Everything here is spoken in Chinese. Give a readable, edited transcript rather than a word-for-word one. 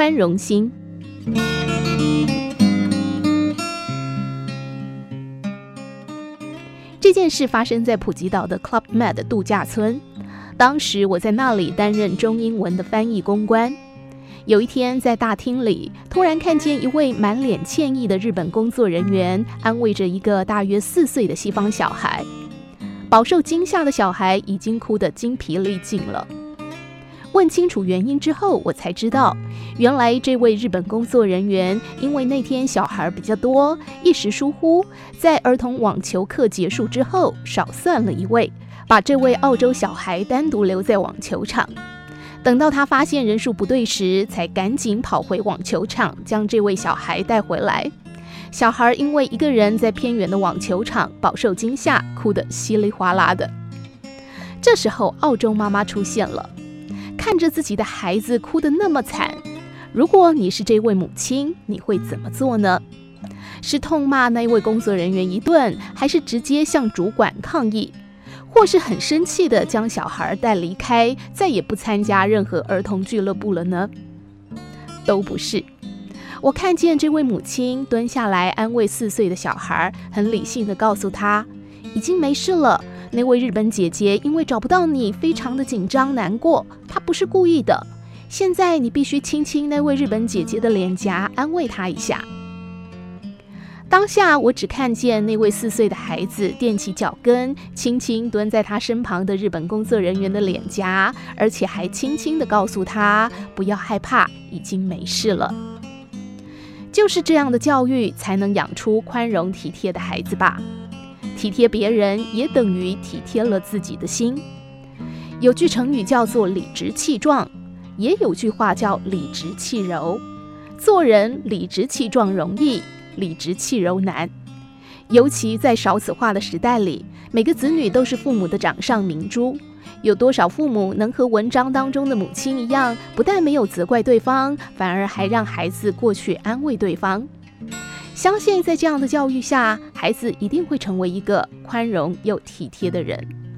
宽容心。这件事发生在普吉岛的 ClubMed 度假村，当时我在那里担任中英文的翻译公关。有一天在大厅里，突然看见一位满脸歉意的日本工作人员安慰着一个大约4岁的西方小孩。饱受惊吓的小孩已经哭得精疲力尽了。问清楚原因之后，我才知道，原来这位日本工作人员因为那天小孩比较多，一时疏忽，在儿童网球课结束之后少算了一位，把这位澳洲小孩单独留在网球场。等到他发现人数不对时，才赶紧跑回网球场，将这位小孩带回来。小孩因为一个人在偏远的网球场饱受惊吓，哭得稀里哗啦的。这时候，澳洲妈妈出现了，看着自己的孩子哭得那么惨，如果你是这位母亲，你会怎么做呢？是痛骂那位工作人员一顿，还是直接向主管抗议？或是很生气地将小孩带离开，再也不参加任何儿童俱乐部了呢？都不是。我看见这位母亲蹲下来安慰4岁的小孩，很理性地告诉他，已经没事了，那位日本姐姐因为找不到你非常的紧张难过，她不是故意的，现在你必须亲亲那位日本姐姐的脸颊，安慰她一下。当下我只看见那位4岁的孩子踮起脚跟，轻轻蹲在他身旁的日本工作人员的脸颊，而且还轻轻地告诉他不要害怕，已经没事了。就是这样的教育才能养出宽容体贴的孩子吧。体贴别人也等于体贴了自己的心。有句成语叫做理直气壮，也有句话叫理直气柔。做人理直气壮容易，理直气柔难，尤其在少子化的时代里，每个子女都是父母的掌上明珠。有多少父母能和文章当中的母亲一样，不但没有责怪对方，反而还让孩子过去安慰对方？相信在这样的教育下，孩子一定会成为一个宽容又体贴的人。